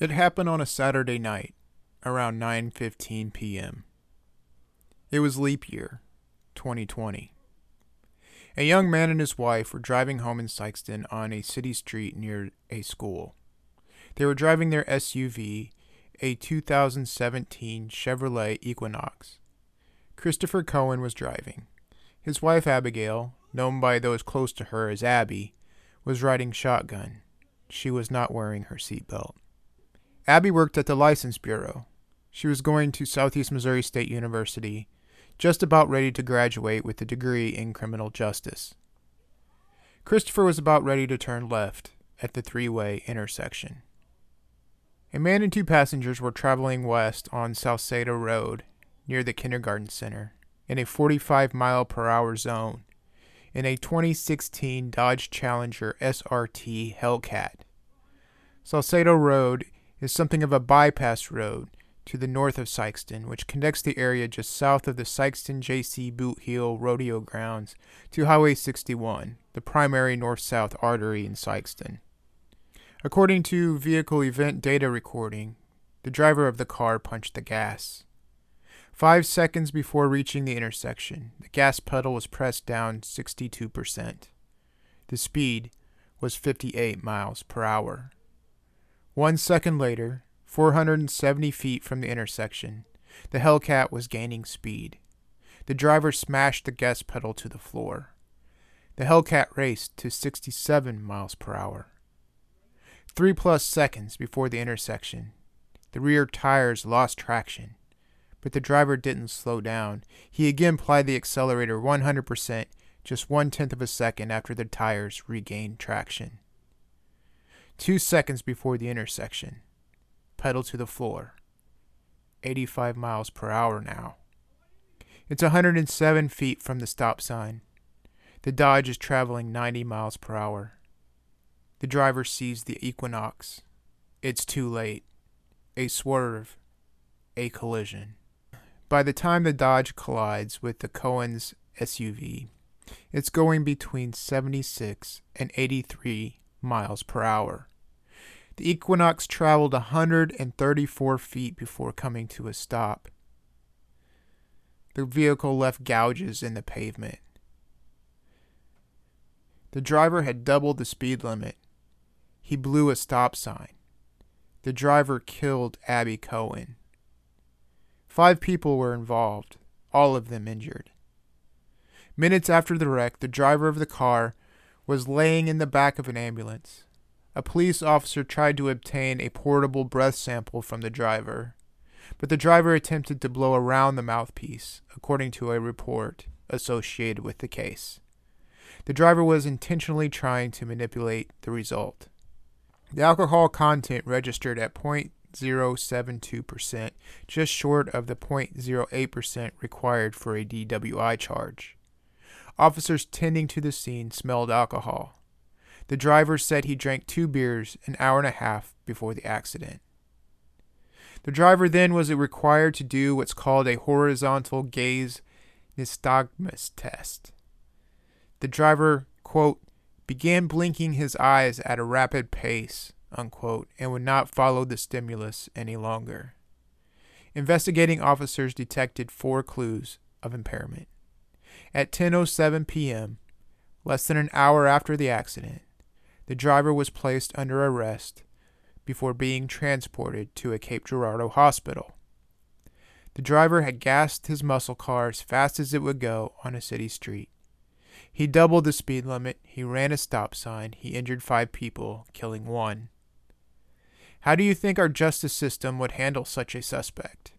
It happened on a Saturday night, around 9:15 p.m. It was leap year, 2020. A young man and his wife were driving home in Sikeston on a city street near a school. They were driving their SUV, a 2017 Chevrolet Equinox. Christopher Cohen was driving. His wife Abigail, known by those close to her as Abby, was riding shotgun. She was not wearing her seatbelt. Abby worked at the License Bureau. She was going to Southeast Missouri State University, just about ready to graduate with a degree in criminal justice. Christopher was about ready to turn left at the three-way intersection. A man and two passengers were traveling west on Salcedo Road near the kindergarten center in a 45-mile-per-hour zone in a 2016 Dodge Challenger SRT Hellcat. Salcedo Road is something of a bypass road to the north of Sikeston, which connects the area just south of the Sikeston J.C. Boot Heel Rodeo Grounds to Highway 61, the primary north-south artery in Sikeston. According to vehicle event data recording, the driver of the car punched the gas. 5 seconds before reaching the intersection, the gas pedal was pressed down 62%. The speed was 58 miles per hour. 1 second later, 470 feet from the intersection, the Hellcat was gaining speed. The driver smashed the gas pedal to the floor. The Hellcat raced to 67 miles per hour. 3+ seconds before the intersection, the rear tires lost traction, but the driver didn't slow down. He again applied the accelerator 100%, just 1/10 of a second after the tires regained traction. 2 seconds before the intersection, pedal to the floor. 85 miles per hour now. It's 107 feet from the stop sign. The Dodge is traveling 90 miles per hour. The driver sees the Equinox. It's too late. A swerve. A collision. By the time the Dodge collides with the Cohen's SUV, it's going between 76 and 83 miles per hour. The Equinox traveled 134 feet before coming to a stop. The vehicle left gouges in the pavement. The driver had doubled the speed limit. He blew a stop sign. The driver killed Abby Cohen. 5 people were involved, all of them injured. Minutes after the wreck, the driver of the car was laying in the back of an ambulance. A police officer tried to obtain a portable breath sample from the driver, but the driver attempted to blow around the mouthpiece, according to a report associated with the case. The driver was intentionally trying to manipulate the result. The alcohol content registered at 0.072%, just short of the 0.08% required for a DWI charge. Officers tending to the scene smelled alcohol. The driver said he drank 2 beers an hour and a half before the accident. The driver then was required to do what's called a horizontal gaze nystagmus test. The driver, quote, began blinking his eyes at a rapid pace, unquote, and would not follow the stimulus any longer. Investigating officers detected 4 clues of impairment. At 10:07 p.m., less than an hour after the accident, the driver was placed under arrest before being transported to a Cape Girardeau hospital. The driver had gassed his muscle car as fast as it would go on a city street. He doubled the speed limit, he ran a stop sign, he injured 5 people, killing 1. How do you think our justice system would handle such a suspect?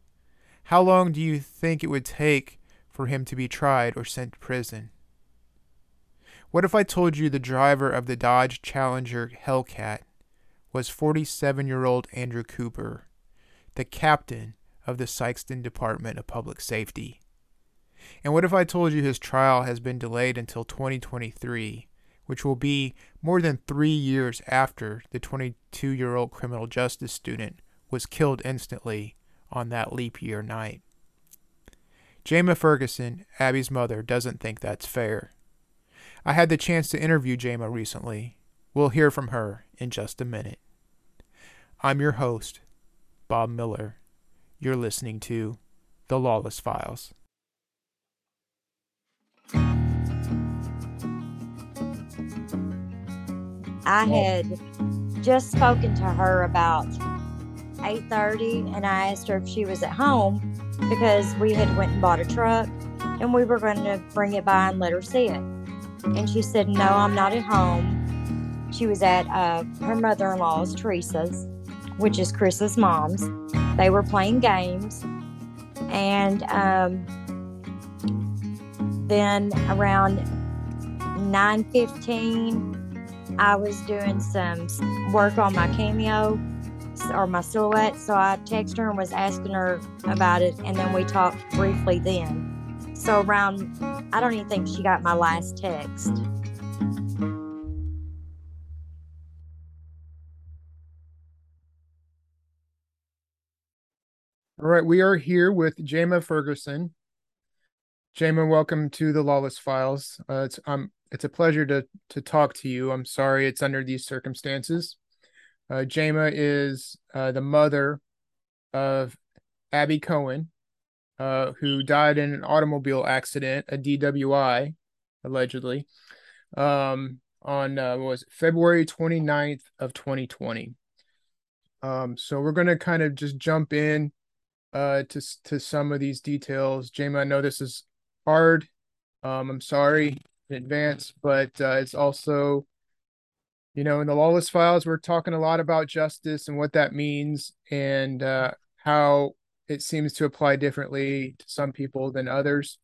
How long do you think it would take for him to be tried or sent to prison? What if I told you the driver of the Dodge Challenger Hellcat was 47-year-old Andrew Cooper, the captain of the Sikeston Department of Public Safety? And what if I told you his trial has been delayed until 2023, which will be more than 3 years after the 22-year-old criminal justice student was killed instantly on that leap year night? Jama Ferguson, Abby's mother, doesn't think that's fair. I had the chance to interview Jama recently. We'll hear from her in just a minute. I'm your host, Bob Miller. You're listening to The Lawless Files. I had just spoken to her about 8:30, and I asked her if she was at home because we had went and bought a truck, and we were going to bring it by and let her see it. And she said, no, I'm not at home. She was at her mother-in-law's, Teresa's, which is Chris's mom's. They were playing games. And then around 9:15, I was doing some work on my Cameo or my silhouette, so I texted her and was asking her about it, and then we talked briefly then. So around, I don't even think she got my last text. All right, we are here with Jama Ferguson. Jama, welcome to The Lawless Files. It's a pleasure to talk to you. I'm sorry it's under these circumstances. Jama is the mother of Abby Cohen, who died in an automobile accident, a DWI, allegedly, on February 29th of 2020. So we're going to kind of just jump in to some of these details. Jama, I know this is hard. I'm sorry in advance, but it's also, you know, in The Lawless Files, we're talking a lot about justice and what that means, and how it seems to apply differently to some people than others.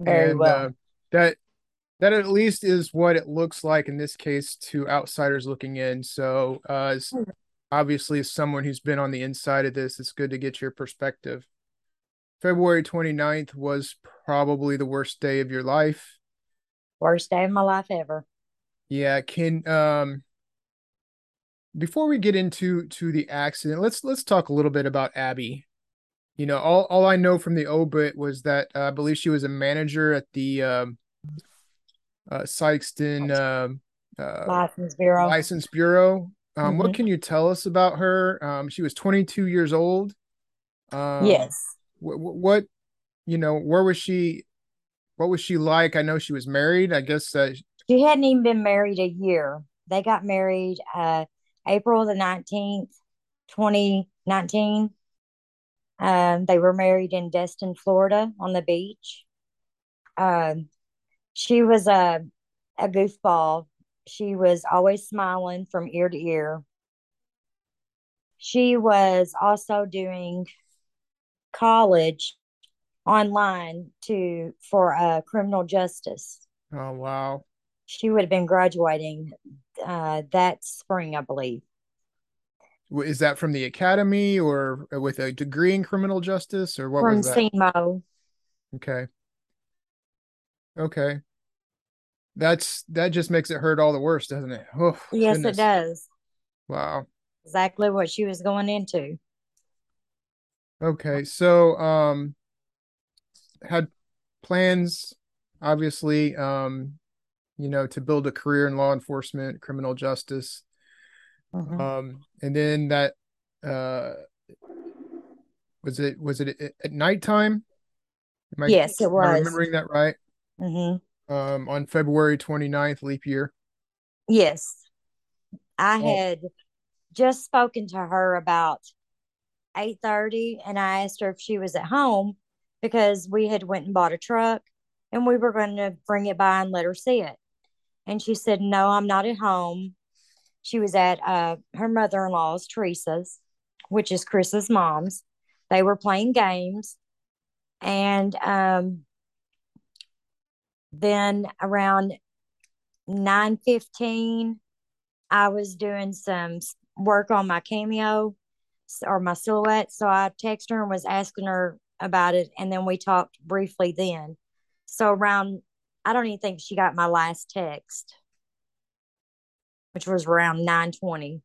That at least is what it looks like in this case to outsiders looking in. So obviously, as someone who's been on the inside of this, it's good to get your perspective. February 29th was probably the worst day of your life. Worst day of my life ever. Yeah. Before we get into the accident, let's talk a little bit about Abby. You know, all I know from the obit was that I believe she was a manager at the Sikeston License Bureau. Mm-hmm. What can you tell us about her? She was 22 years old. Yes. What, you know, where was she? What was she like? I know she was married. I guess she hadn't even been married a year. They got married April the 19th, 2019. They were married in Destin, Florida, on the beach. She was a goofball. She was always smiling from ear to ear. She was also doing college online for criminal justice. Oh, wow. She would have been graduating that spring, I believe. Is that from the academy or with a degree in criminal justice, or what was that? From CMO. Okay. That just makes it hurt all the worse, doesn't it? Oh, yes, goodness. It does. Wow. Exactly what she was going into. Okay, so had plans, obviously, you know, to build a career in law enforcement, criminal justice. Mm-hmm. And then that was it at nighttime? Yes, it was. Am I remembering that right? Mm-hmm. On February 29th, leap year. Yes. I had just spoken to her about 8:30, and I asked her if she was at home because we had went and bought a truck, and we were going to bring it by and let her see it. And she said, no, I'm not at home. She was at her mother-in-law's, Teresa's, which is Chris's mom's. They were playing games. And then around 9:15, I was doing some work on my Cameo or my silhouette. So I texted her and was asking her about it, and then we talked briefly then. So around, I don't even think she got my last text, which was around 9:20.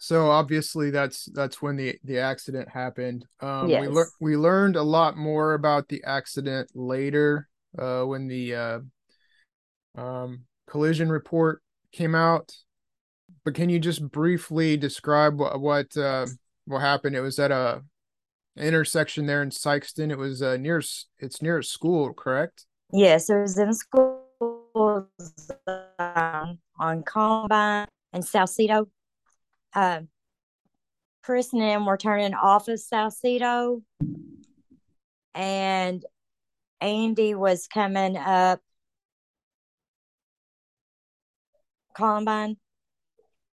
So obviously that's when the accident happened. Yes. We learned a lot more about the accident later, when the collision report came out. But can you just briefly describe what happened? It was at a intersection there in Sikeston. It was near a school, correct? Yes, it was in school on Columbine and Salcedo. Chris and them were turning off of Salcedo, and Andy was coming up Columbine.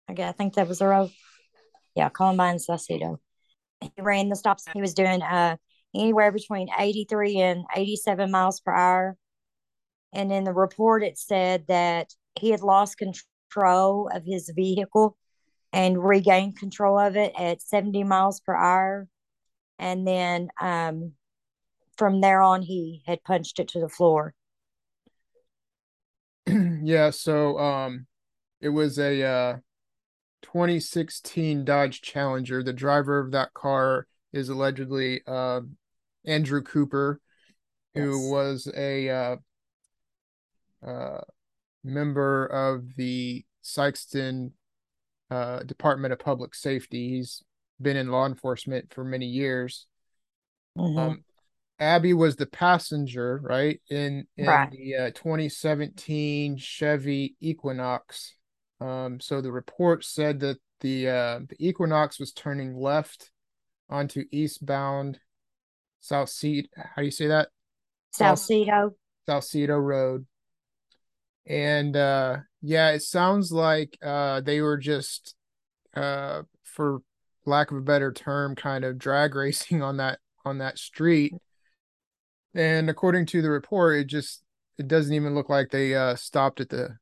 Okay, I think that was the road. Yeah, Columbine and Salcedo. He ran the stop sign. He was doing anywhere between 83 and 87 miles per hour. And in the report, it said that he had lost control of his vehicle and regained control of it at 70 miles per hour. And then from there on, he had punched it to the floor. Yeah, so it was a 2016 Dodge Challenger. The driver of that car is allegedly Andrew Cooper, who was a member of the Sikeston Department of Public Safety. He's been in law enforcement for many years. Mm-hmm. Abby was the passenger, right, in the 2017 Chevy Equinox. So the report said that the Equinox was turning left onto eastbound Salcedo Road. And it sounds like they were just, for lack of a better term, kind of drag racing on that street. And according to the report, it doesn't even look like they stopped at the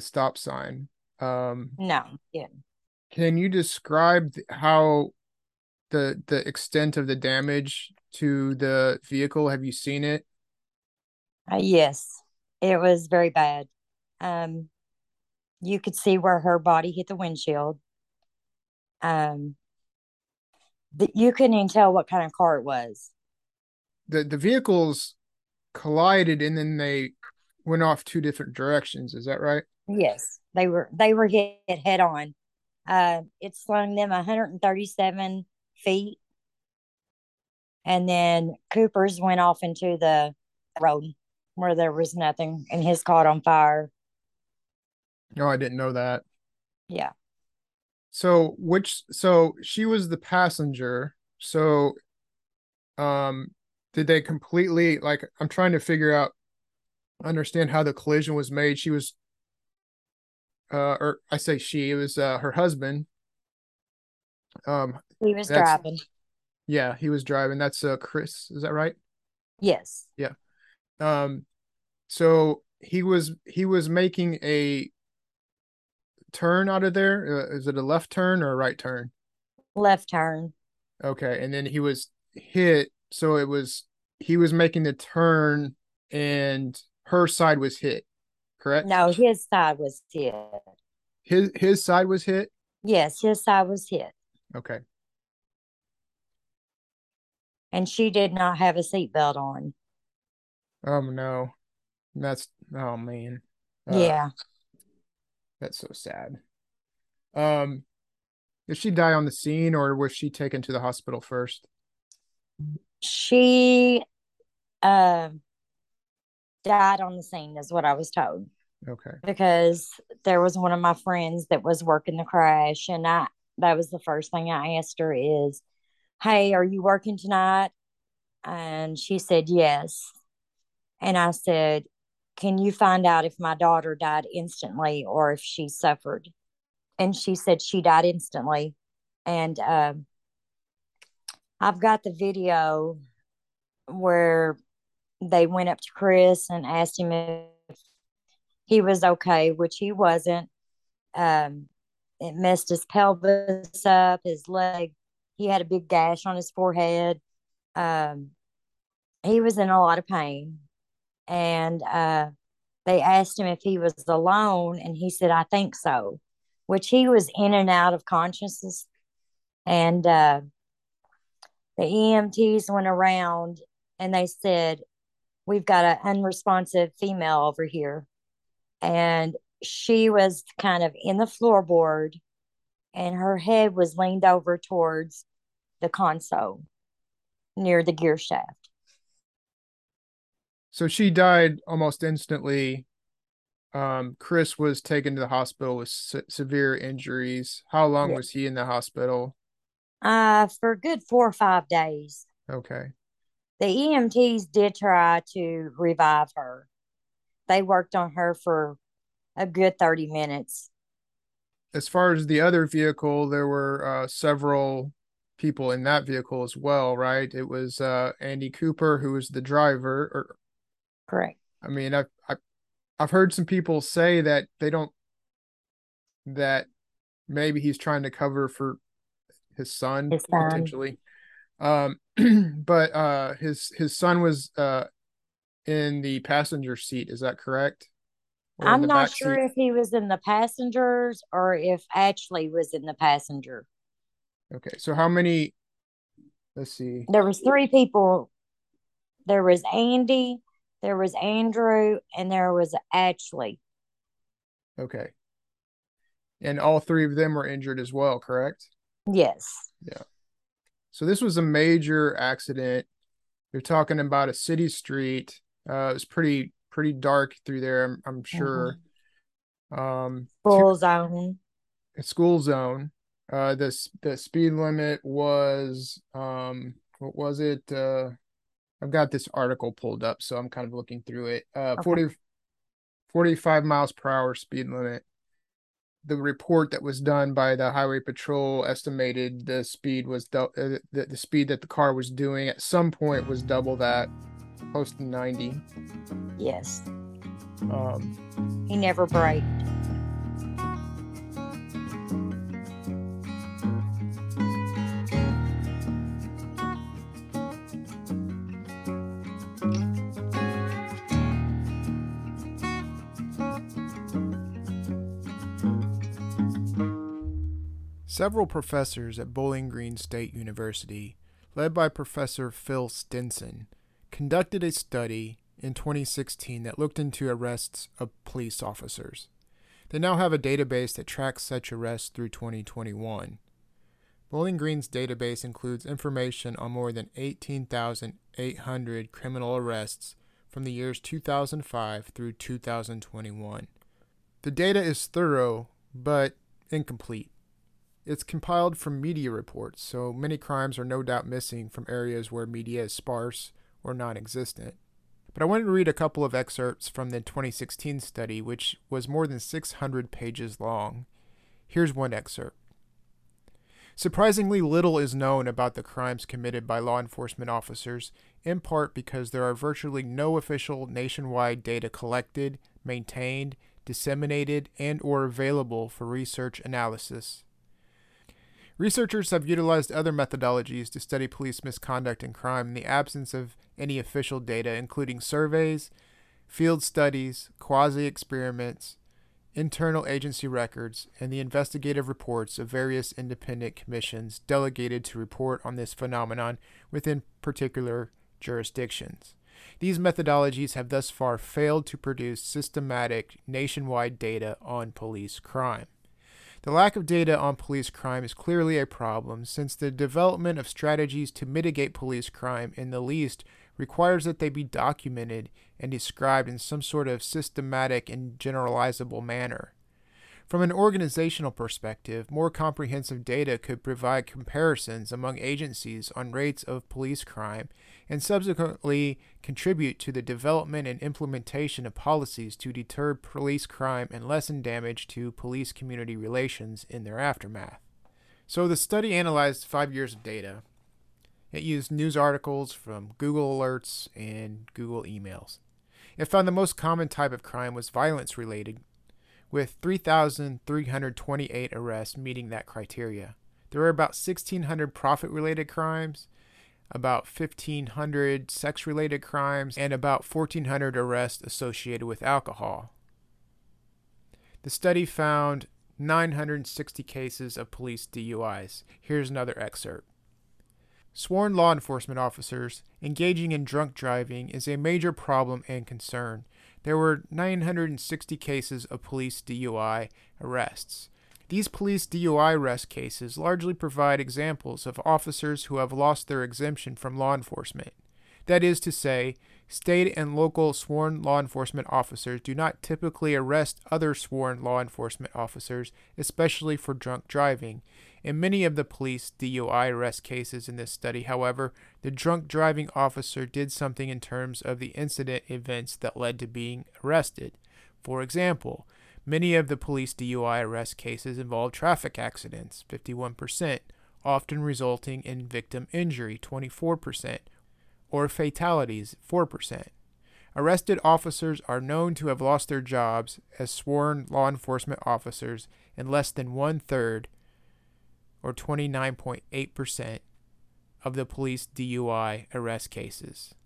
stop sign. No. Yeah. Can you describe how the extent of the damage to the vehicle? Have you seen it? Yes, it was very bad. You could see where her body hit the windshield. You couldn't even tell what kind of car it was. The vehicles collided and then they went off two different directions. Is that right? Yes, they were hit head on. It slung them 137 feet. And then Cooper's went off into the road where there was nothing, and his caught on fire. No, I didn't know that. Yeah. So she was the passenger. So, did they completely, like, I'm trying to understand how the collision was made. She was, it was her husband. He was driving. Yeah, he was driving. That's Chris, is that right? Yes. Yeah. So he was making a turn out of there. Is it a left turn or a right turn? Left turn. Okay, and then he was hit. So he was making the turn and her side was hit, correct? No, his side was hit. His side was hit? Yes, his side was hit. Okay. And she did not have a seatbelt on. No. That's, oh man. Yeah. That's so sad. Did she die on the scene or was she taken to the hospital first? She died on the scene is what I was told. Okay. Because there was one of my friends that was working the crash, and that was the first thing I asked her is, hey, are you working tonight? And she said yes. And I said, can you find out if my daughter died instantly or if she suffered? And she said she died instantly. And I've got the video where they went up to Chris and asked him if he was okay, which he wasn't. It messed his pelvis up, his leg. He had a big gash on his forehead. He was in a lot of pain. And they asked him if he was alone, and he said, I think so, which he was in and out of consciousness. And the EMTs went around and they said, we've got an unresponsive female over here. And she was kind of in the floorboard and her head was leaned over towards the console near the gear shaft. So she died almost instantly. Chris was taken to the hospital with severe injuries. How long was he in the hospital? For a good 4 or 5 days. Okay. The EMTs did try to revive her. They worked on her for a good 30 minutes. As far as the other vehicle, there were several people in that vehicle as well, right? It was Andy Cooper, who was the driver. Correct. I mean, I've heard some people say that they don't, that maybe he's trying to cover for his son. Potentially. But his son was in the passenger seat. Is that correct? Or I'm not sure if he was in the passengers or if Ashley was in the passenger. Okay. So how many, let's see. There was 3 people. There was Andy, there was Andrew, and there was Ashley. Okay. And all 3 of them were injured as well, correct? Yes. Yeah. So this was a major accident. You're talking about a city street. It was pretty dark through there, I'm sure. Mm-hmm. School zone. The speed limit was what was it? I've got this article pulled up, so I'm kind of looking through it. 45 miles per hour speed limit. The report that was done by the highway patrol estimated the speed was the speed that the car was doing at some point was double that, close to 90. Yes. He never braked. Several professors at Bowling Green State University, led by Professor Phil Stinson, conducted a study in 2016 that looked into arrests of police officers. They now have a database that tracks such arrests through 2021. Bowling Green's database includes information on more than 18,800 criminal arrests from the years 2005 through 2021. The data is thorough, but incomplete. It's compiled from media reports, so many crimes are no doubt missing from areas where media is sparse or non-existent. But I wanted to read a couple of excerpts from the 2016 study, which was more than 600 pages long. Here's one excerpt. Surprisingly little is known about the crimes committed by law enforcement officers, in part because there are virtually no official nationwide data collected, maintained, disseminated, and or available for research analysis. Researchers have utilized other methodologies to study police misconduct and crime in the absence of any official data, including surveys, field studies, quasi-experiments, internal agency records, and the investigative reports of various independent commissions delegated to report on this phenomenon within particular jurisdictions. These methodologies have thus far failed to produce systematic nationwide data on police crime. The lack of data on police crime is clearly a problem, since the development of strategies to mitigate police crime in the least requires that they be documented and described in some sort of systematic and generalizable manner. From an organizational perspective, more comprehensive data could provide comparisons among agencies on rates of police crime and subsequently contribute to the development and implementation of policies to deter police crime and lessen damage to police-community relations in their aftermath. So the study analyzed 5 years of data. It used news articles from Google Alerts and Google emails. It found the most common type of crime was violence-related, with 3,328 arrests meeting that criteria. There were about 1,600 profit-related crimes, about 1,500 sex-related crimes, and about 1,400 arrests associated with alcohol. The study found 960 cases of police DUIs. Here's another excerpt. Sworn law enforcement officers engaging in drunk driving is a major problem and concern. there were 960 cases of police DUI arrests. These police DUI arrest cases largely provide examples of officers who have lost their exemption from law enforcement. That is to say, state and local sworn law enforcement officers do not typically arrest other sworn law enforcement officers, especially for drunk driving. In many of the police DUI arrest cases in this study, however, the drunk driving officer did something in terms of the incident events that led to being arrested. For example, many of the police DUI arrest cases involve traffic accidents, 51%, often resulting in victim injury, 24%. Or fatalities, 4%. Arrested officers are known to have lost their jobs as sworn law enforcement officers in less than 1/3, or 29.8%, of the police DUI arrest cases.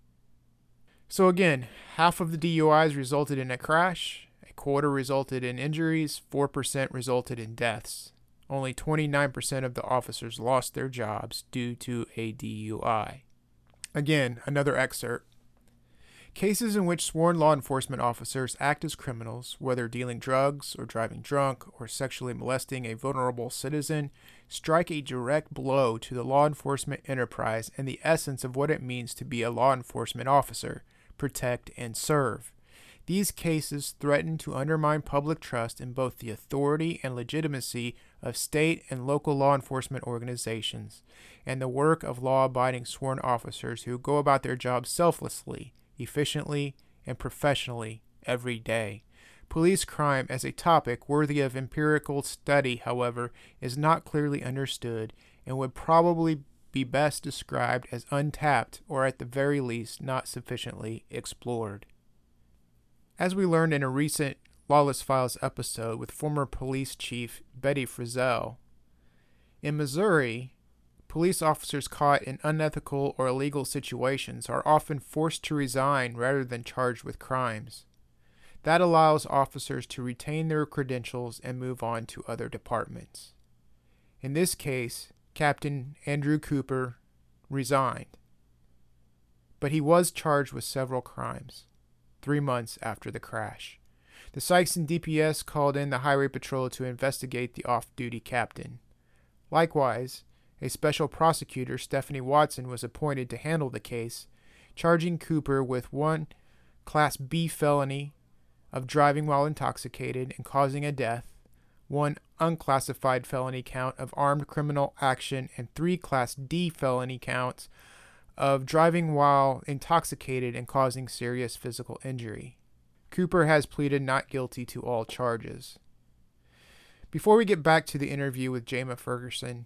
So again, half of the DUIs resulted in a crash, a quarter resulted in injuries, 4% resulted in deaths. Only 29% of the officers lost their jobs due to a DUI. Again, another excerpt. Cases in which sworn law enforcement officers act as criminals, whether dealing drugs or driving drunk or sexually molesting a vulnerable citizen, strike a direct blow to the law enforcement enterprise and the essence of what it means to be a law enforcement officer, protect and serve. These cases threaten to undermine public trust in both the authority and legitimacy of state and local law enforcement organizations, and the work of law-abiding sworn officers who go about their jobs selflessly, efficiently, and professionally every day. Police crime as a topic worthy of empirical study, however, is not clearly understood and would probably be best described as untapped or at the very least not sufficiently explored. As we learned in a recent Lawless Files episode with former police chief Betty Frizzell, in Missouri, police officers caught in unethical or illegal situations are often forced to resign rather than charged with crimes. That allows officers to retain their credentials and move on to other departments. In this case, Captain Andrew Cooper resigned, but he was charged with several crimes 3 months after the crash. The Sikeston DPS called in the Highway Patrol to investigate the off-duty captain. Likewise, a special prosecutor, Stephanie Watson, was appointed to handle the case, charging Cooper with one Class B felony of driving while intoxicated and causing a death, one unclassified felony count of armed criminal action, and 3 Class D felony counts of driving while intoxicated and causing serious physical injury. Cooper has pleaded not guilty to all charges. Before we get back to the interview with Jama Ferguson,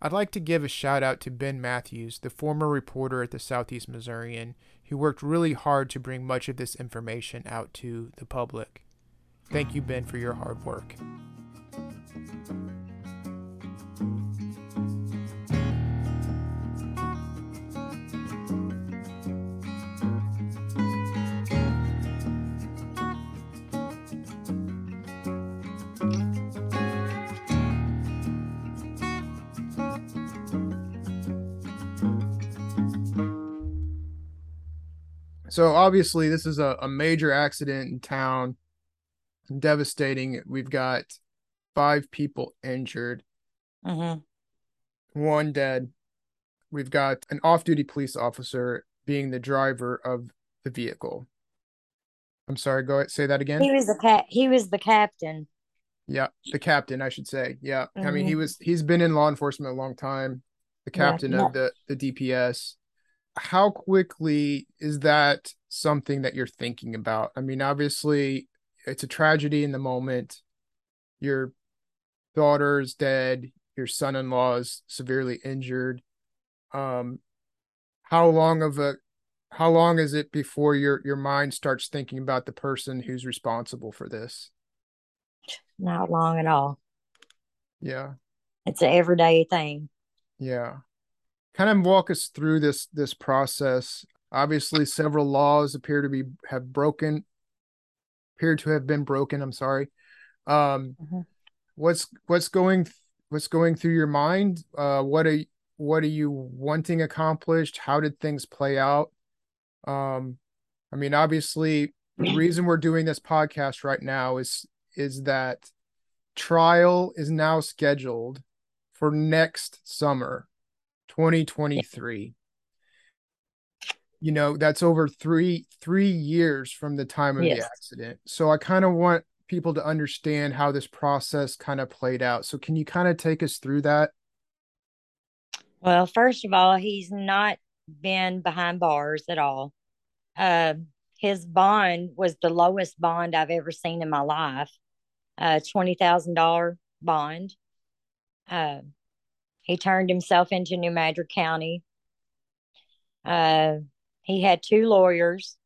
I'd like to give a shout out to Ben Matthews, the former reporter at the Southeast Missourian, who worked really hard to bring much of this information out to the public. Thank you, Ben, for your hard work. So obviously this is a major accident in town, devastating. We've got 5 people injured, one dead. We've got an off-duty police officer being the driver of the vehicle. I'm sorry, go ahead, say that again. He was the captain. Yeah, the captain, I should say. Yeah, I mean, he's been in law enforcement a long time, the captain of the DPS. How quickly is that something that you're thinking about? I mean, obviously, it's a tragedy in the moment. Your daughter's dead. Your son-in-law is severely injured. How long is it before your mind starts thinking about the person who's responsible for this? Not long at all. Yeah. It's an everyday thing. Yeah. Kind of walk us through this process. Obviously, several laws appear to have been broken. I'm sorry. What's going through your mind? What are you wanting accomplished? How did things play out? I mean, obviously, The reason we're doing this podcast right now is that trial is now scheduled for next summer, 2023. You know, that's over three years from the time of the accident. So I kind of want people to understand how this process kind of played out. So can you kind of take us through that? Well, first of all, he's not been behind bars at all. His bond was the lowest bond I've ever seen in my life, $20,000 bond. He turned himself into New Madrid County. He had two lawyers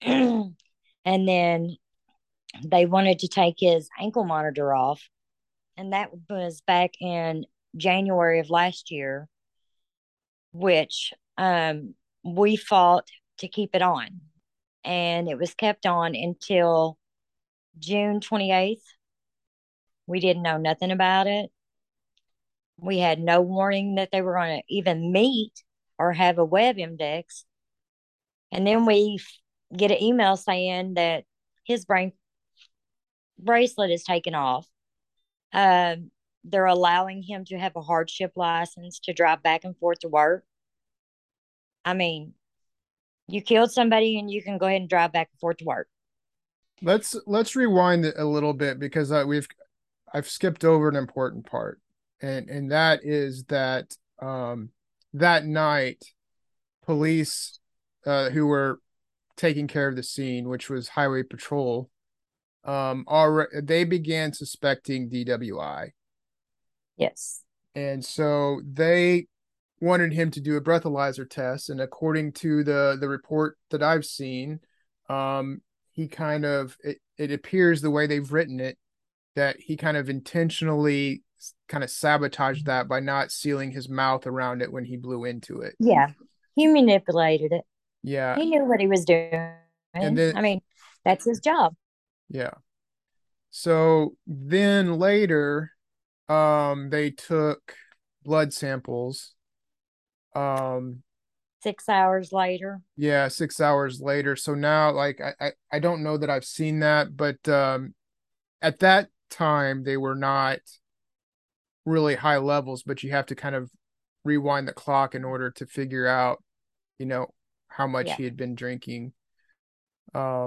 and then they wanted to take his ankle monitor off. And that was back in January of last year, which, we fought to keep it on, and it was kept on until June 28th. We didn't know nothing about it. We had no warning that they were going to even meet or have a web index. And then we get an email saying that his bracelet is taken off. They're allowing him to have a hardship license to drive back and forth to work. I mean, you killed somebody and you can go ahead and drive back and forth to work. Let's rewind it a little bit, because I've skipped over an important part. And that is that that night, police who were taking care of the scene, which was Highway Patrol, they began suspecting DWI. Yes. And so they wanted him to do a breathalyzer test. And according to the report that I've seen, he kind of, it appears the way they've written it, that he kind of intentionally kind of sabotaged that by not sealing his mouth around it when he blew into it. Yeah. He manipulated it. Yeah. He knew what he was doing. And then, I mean, that's his job. Yeah. So then later, they took blood samples. 6 hours later. Yeah, 6 hours later. So now, like, I don't know that I've seen that, but at that time they were not really high levels, but you have to kind of rewind the clock in order to figure out, you know, how much he had been drinking. But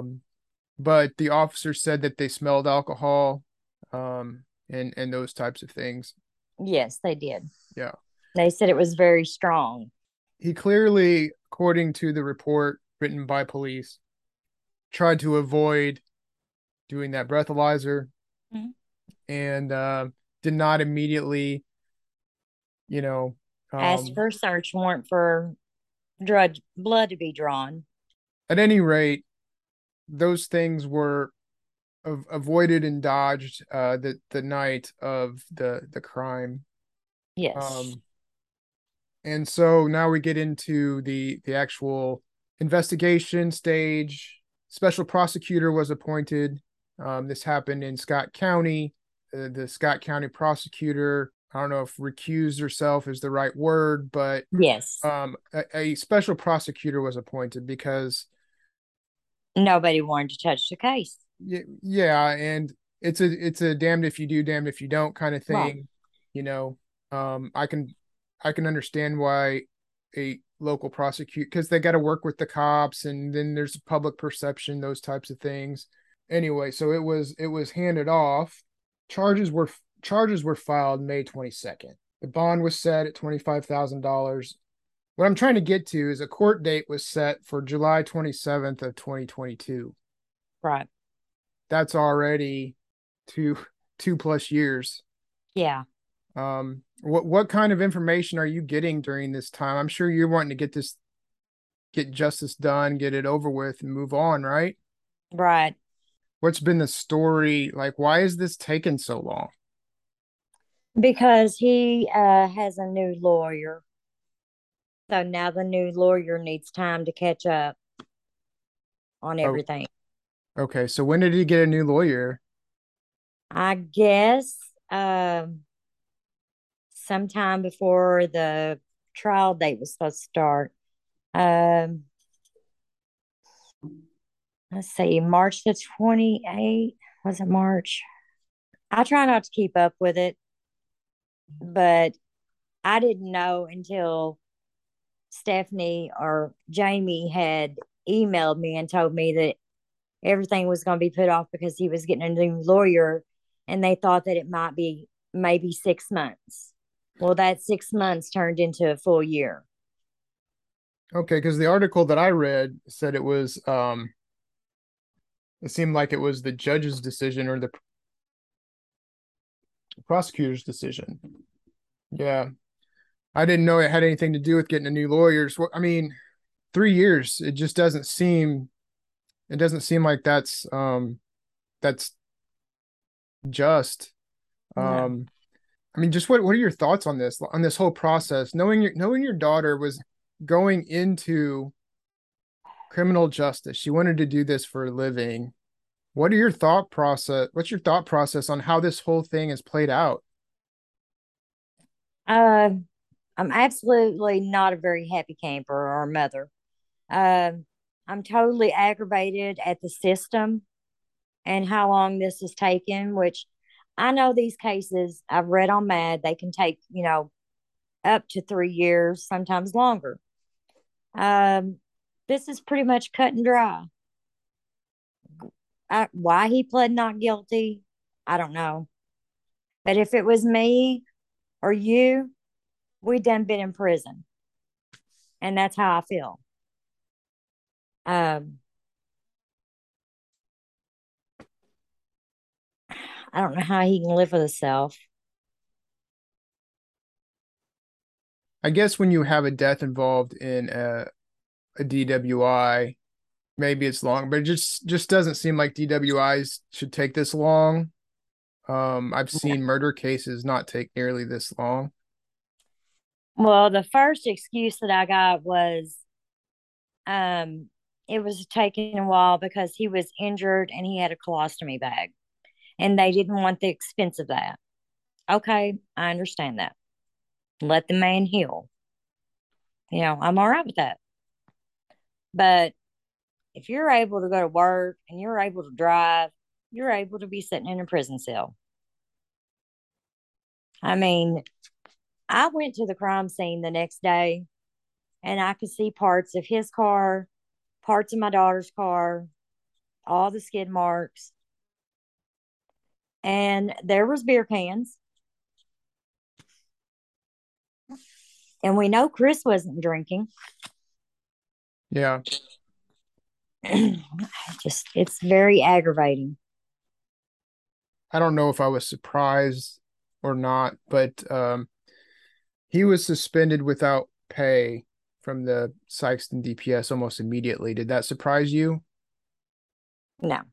the officer said that they smelled alcohol, and those types of things. Yes, they did. Yeah. They said it was very strong. He clearly, according to the report written by police, tried to avoid doing that breathalyzer and did not immediately, you know, ask for a search warrant for blood to be drawn. At any rate, those things were avoided and dodged the night of the crime. Yes. And so now we get into the actual investigation stage. Special prosecutor was appointed. This happened in Scott County. The Scott County prosecutor, I don't know if recused herself is the right word, but yes, a special prosecutor was appointed because nobody wanted to touch the case. Yeah, and it's a damned if you do, damned if you don't kind of thing. Right. You know, I can understand why a local prosecutor, because they got to work with the cops, and then there's public perception, those types of things. Anyway, so it was handed off. Charges were filed May 22nd. The bond was set at $25,000. What I'm trying to get to is a court date was set for July 27th of 2022. Right. That's already two plus years. Yeah. What kind of information are you getting during this time? I'm sure you're wanting to get justice done, get it over with, and move on, right? Right. What's been the story? Like, why is this taking so long? Because he has a new lawyer. So now the new lawyer needs time to catch up on everything. Okay. So when did he get a new lawyer? I guess sometime before the trial date was supposed to start. let's see, March the 28th. Was it March? I try not to keep up with it, but I didn't know until Stephanie or Jamie had emailed me and told me that everything was going to be put off because he was getting a new lawyer, and they thought that it might be maybe 6 months. Well, that 6 months turned into a full year. Okay, because the article that I read said it was, it seemed like it was the judge's decision or the prosecutor's decision. Yeah. I didn't know it had anything to do with getting a new lawyer. So, I mean, 3 years, it just doesn't seem like that's just. Yeah. I mean, just what are your thoughts on this whole process? Knowing your daughter was going into criminal justice, she wanted to do this for a living. What's your thought process on how this whole thing has played out? I'm absolutely not a very happy camper or mother. I'm totally aggravated at the system and how long this has taken, which I know these cases I've read on Mad, they can take, up to 3 years, sometimes longer. This is pretty much cut and dry. Why he pled not guilty, I don't know. But if it was me or you, we done been in prison. And that's how I feel. I don't know how he can live with himself. I guess when you have a death involved in a DWI, maybe it's long, but it just doesn't seem like DWIs should take this long. I've seen murder cases not take nearly this long. Well, the first excuse that I got was, it was taking a while because he was injured and he had a colostomy bag. And they didn't want the expense of that. Okay, I understand that. Let the man heal. I'm all right with that. But if you're able to go to work and you're able to drive, you're able to be sitting in a prison cell. I mean, I went to the crime scene the next day and I could see parts of his car, parts of my daughter's car, all the skid marks. And there was beer cans. And we know Chris wasn't drinking. Yeah. It's very aggravating. I don't know if I was surprised or not, but he was suspended without pay from the Sikeston DPS almost immediately. Did that surprise you? No.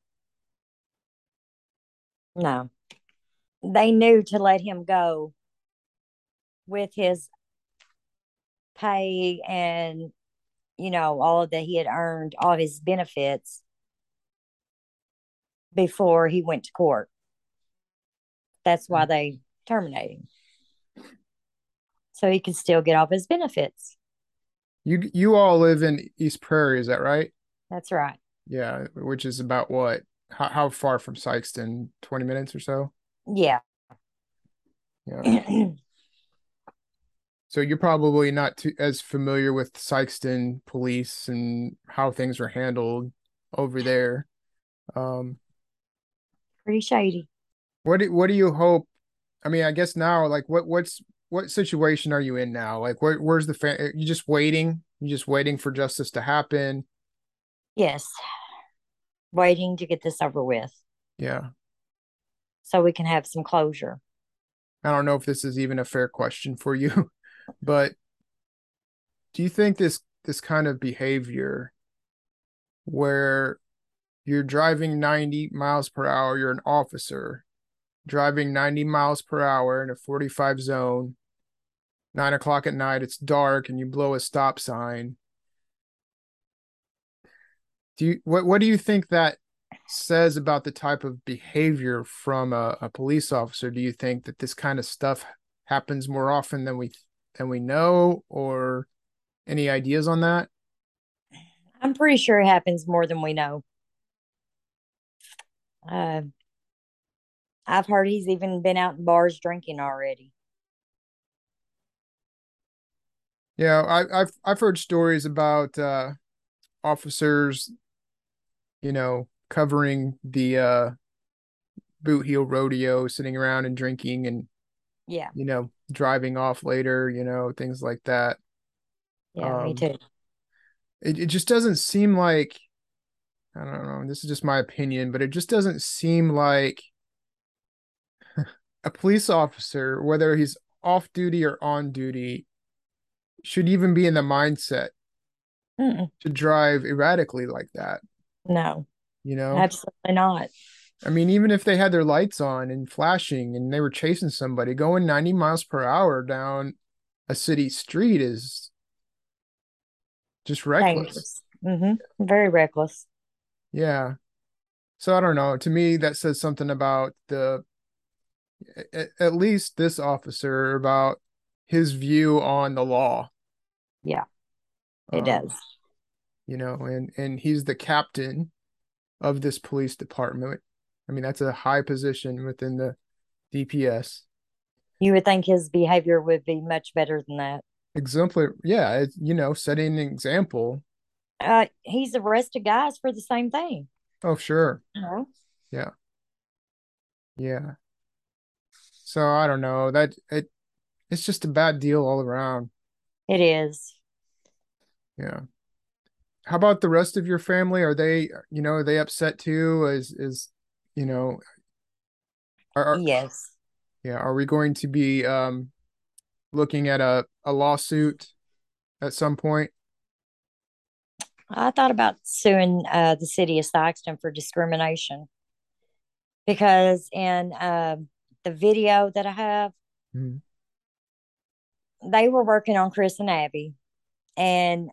They knew to let him go with his pay and, all that he had earned, all his benefits before he went to court. That's why they terminated him. So he could still get off his benefits. You all live in East Prairie, is that right? That's right. Yeah, which is about what? How far from Sikeston? 20 minutes or so? Yeah. So you're probably not as familiar with Sikeston police and how things are handled over there. Pretty shady. What do you hope? I mean, I guess now, like, what situation are you in now? Like, where's the family? You just waiting? You just waiting for justice to happen? Yes. Waiting to get this over with. Yeah. So we can have some closure. I don't know if this is even a fair question for you, but do you think this kind of behavior where you're driving 90 miles per hour, you're an officer driving 90 miles per hour in a 45 zone, 9:00 at night, it's dark and you blow a stop sign. What do you think that says about the type of behavior from a police officer? Do you think that this kind of stuff happens more often than we know, or any ideas on that? I'm pretty sure it happens more than we know. I've heard he's even been out in bars drinking already. Yeah, I've heard stories about officers, you know, covering the boot heel rodeo, sitting around and drinking and, yeah, you know, driving off later, you know, things like that. Yeah, me too. It just doesn't seem like, I don't know, this is just my opinion, but it just doesn't seem like a police officer, whether he's off duty or on duty, should even be in the mindset to drive erratically like that. No, you know, absolutely not. I mean, even if they had their lights on and flashing and they were chasing somebody, going 90 miles per hour down a city street is just reckless. Mm-hmm. Very reckless. Yeah. So I don't know. To me, that says something about at least this officer, about his view on the law. Yeah, it does. You know, and he's the captain of this police department. I mean, that's a high position within the DPS. You would think his behavior would be much better than that. Exemplar, yeah, you know, setting an example. He's arrested guys for the same thing. Oh, sure. No. Yeah. Yeah. So I don't know, that it's just a bad deal all around. It is. Yeah. How about the rest of your family? Are they, you know, are they upset too? Is you know, yes. Yeah. Are we going to be looking at a lawsuit at some point? I thought about suing the city of Sikeston for discrimination, because in the video that I have, they were working on Chris and Abby, and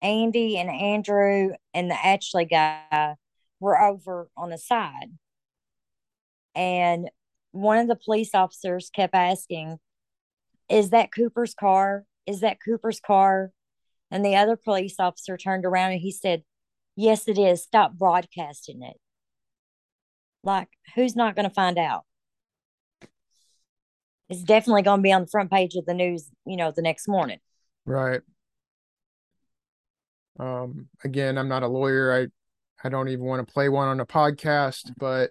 Andy and Andrew and the Ashley guy were over on the side. And one of the police officers kept asking, "Is that Cooper's car? Is that Cooper's car?" And the other police officer turned around and he said, "Yes, it is. Stop broadcasting it." Like, who's not going to find out? It's definitely going to be on the front page of the news, you know, the next morning. Right. Again, I'm not a lawyer. I don't even want to play one on a podcast, but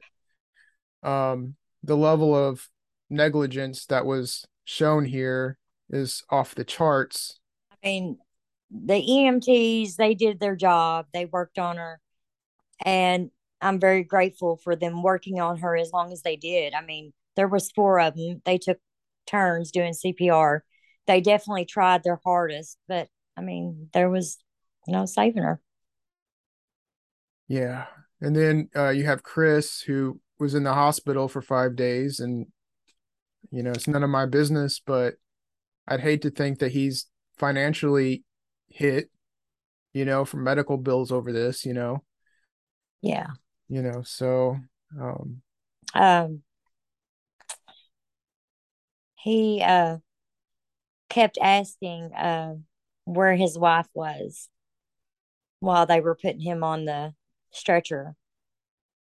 the level of negligence that was shown here is off the charts. I mean, the EMTs, they did their job. They worked on her, and I'm very grateful for them working on her as long as they did. I mean, there was 4 of them. They took turns doing CPR. They definitely tried their hardest, but I mean, there was no saving her. Yeah. And then you have Chris, who was in the hospital for 5 days, and you know, it's none of my business, but I'd hate to think that he's financially hit, you know, for medical bills over this, you know? Yeah. You know, so he kept asking where his wife was while they were putting him on the stretcher.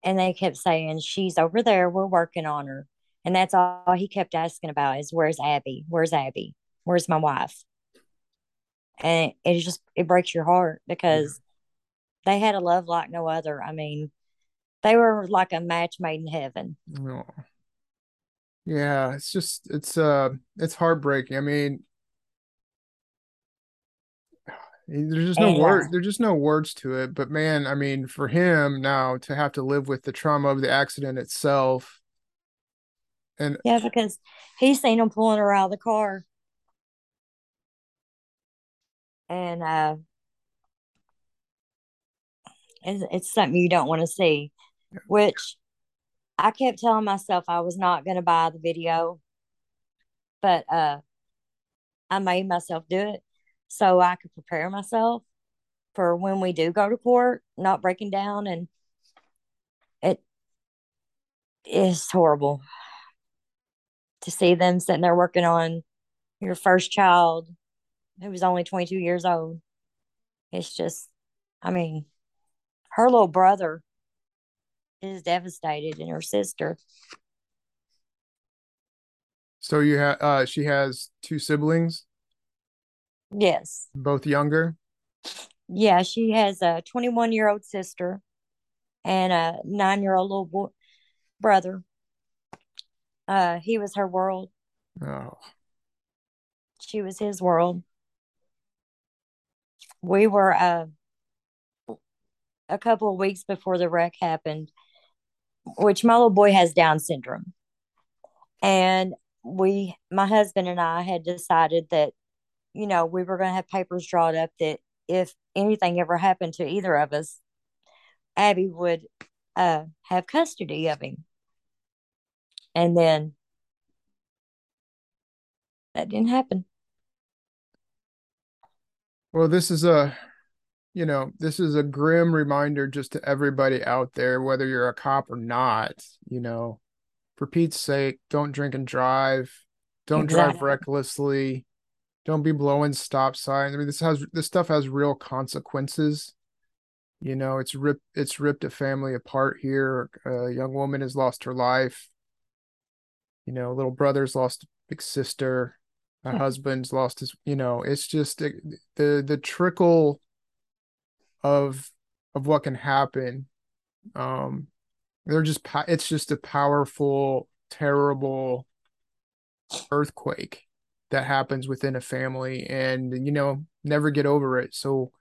And they kept saying, "She's over there. We're working on her." And that's all he kept asking about is, "Where's Abby? Where's Abby? Where's my wife?" And it just, it breaks your heart, because they had a love like no other. I mean, they were like a match made in heaven. Yeah, it's just, it's heartbreaking. I mean, there's just no word. There's just no words to it. But man, I mean, for him now to have to live with the trauma of the accident itself. And yeah, because he's seen him pulling her out of the car. And it's something you don't want to see, which I kept telling myself I was not going to buy the video, but I made myself do it so I could prepare myself for when we do go to court, not breaking down. And it is horrible to see them sitting there working on your first child who was only 22 years old. It's just, I mean, her little brother is devastated, and her sister. So you have she has two siblings? Yes. Both younger? Yeah, she has a 21-year-old sister and a 9-year-old little brother. He was her world. Oh. She was his world. We were a couple of weeks before the wreck happened, which my little boy has Down syndrome. And my husband and I had decided that, you know, we were going to have papers drawn up that if anything ever happened to either of us, Abby would have custody of him. And then that didn't happen. Well, this is a grim reminder just to everybody out there, whether you're a cop or not, you know, for Pete's sake, don't drink and drive. Don't drive recklessly. Don't be blowing stop signs. I mean, this stuff has real consequences. You know, it's ripped a family apart here. A young woman has lost her life. You know, little brother's lost a big sister. My husband's lost his, you know, it's just the trickle of what can happen. It's just a powerful, terrible earthquake that happens within a family, and, you know, never get over it. So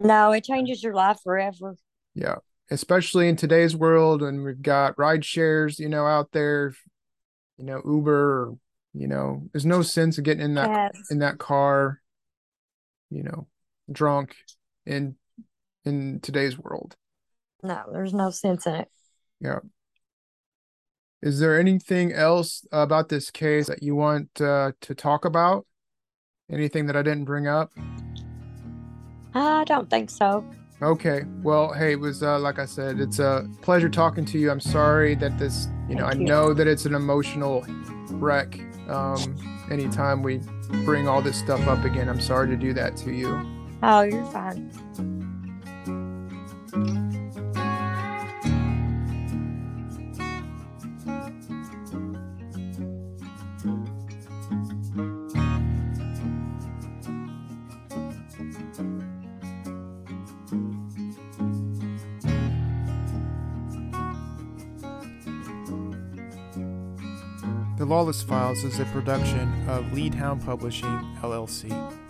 no, it changes your life forever. Yeah. Especially in today's world. And we've got ride shares, you know, out there, you know, Uber, you know, there's no sense of getting in that car, you know, drunk in today's world. No, there's no sense in it. Yeah. Is there anything else about this case that you want to talk about? Anything that I didn't bring up? I don't think so. Okay. Well, hey, it was, like I said, it's a pleasure talking to you. I'm sorry that this, you know, I know that it's an emotional wreck. Anytime we bring all this stuff up again, I'm sorry to do that to you. Oh, you're fine. The Lawless Files is a production of Leadhound Publishing, LLC.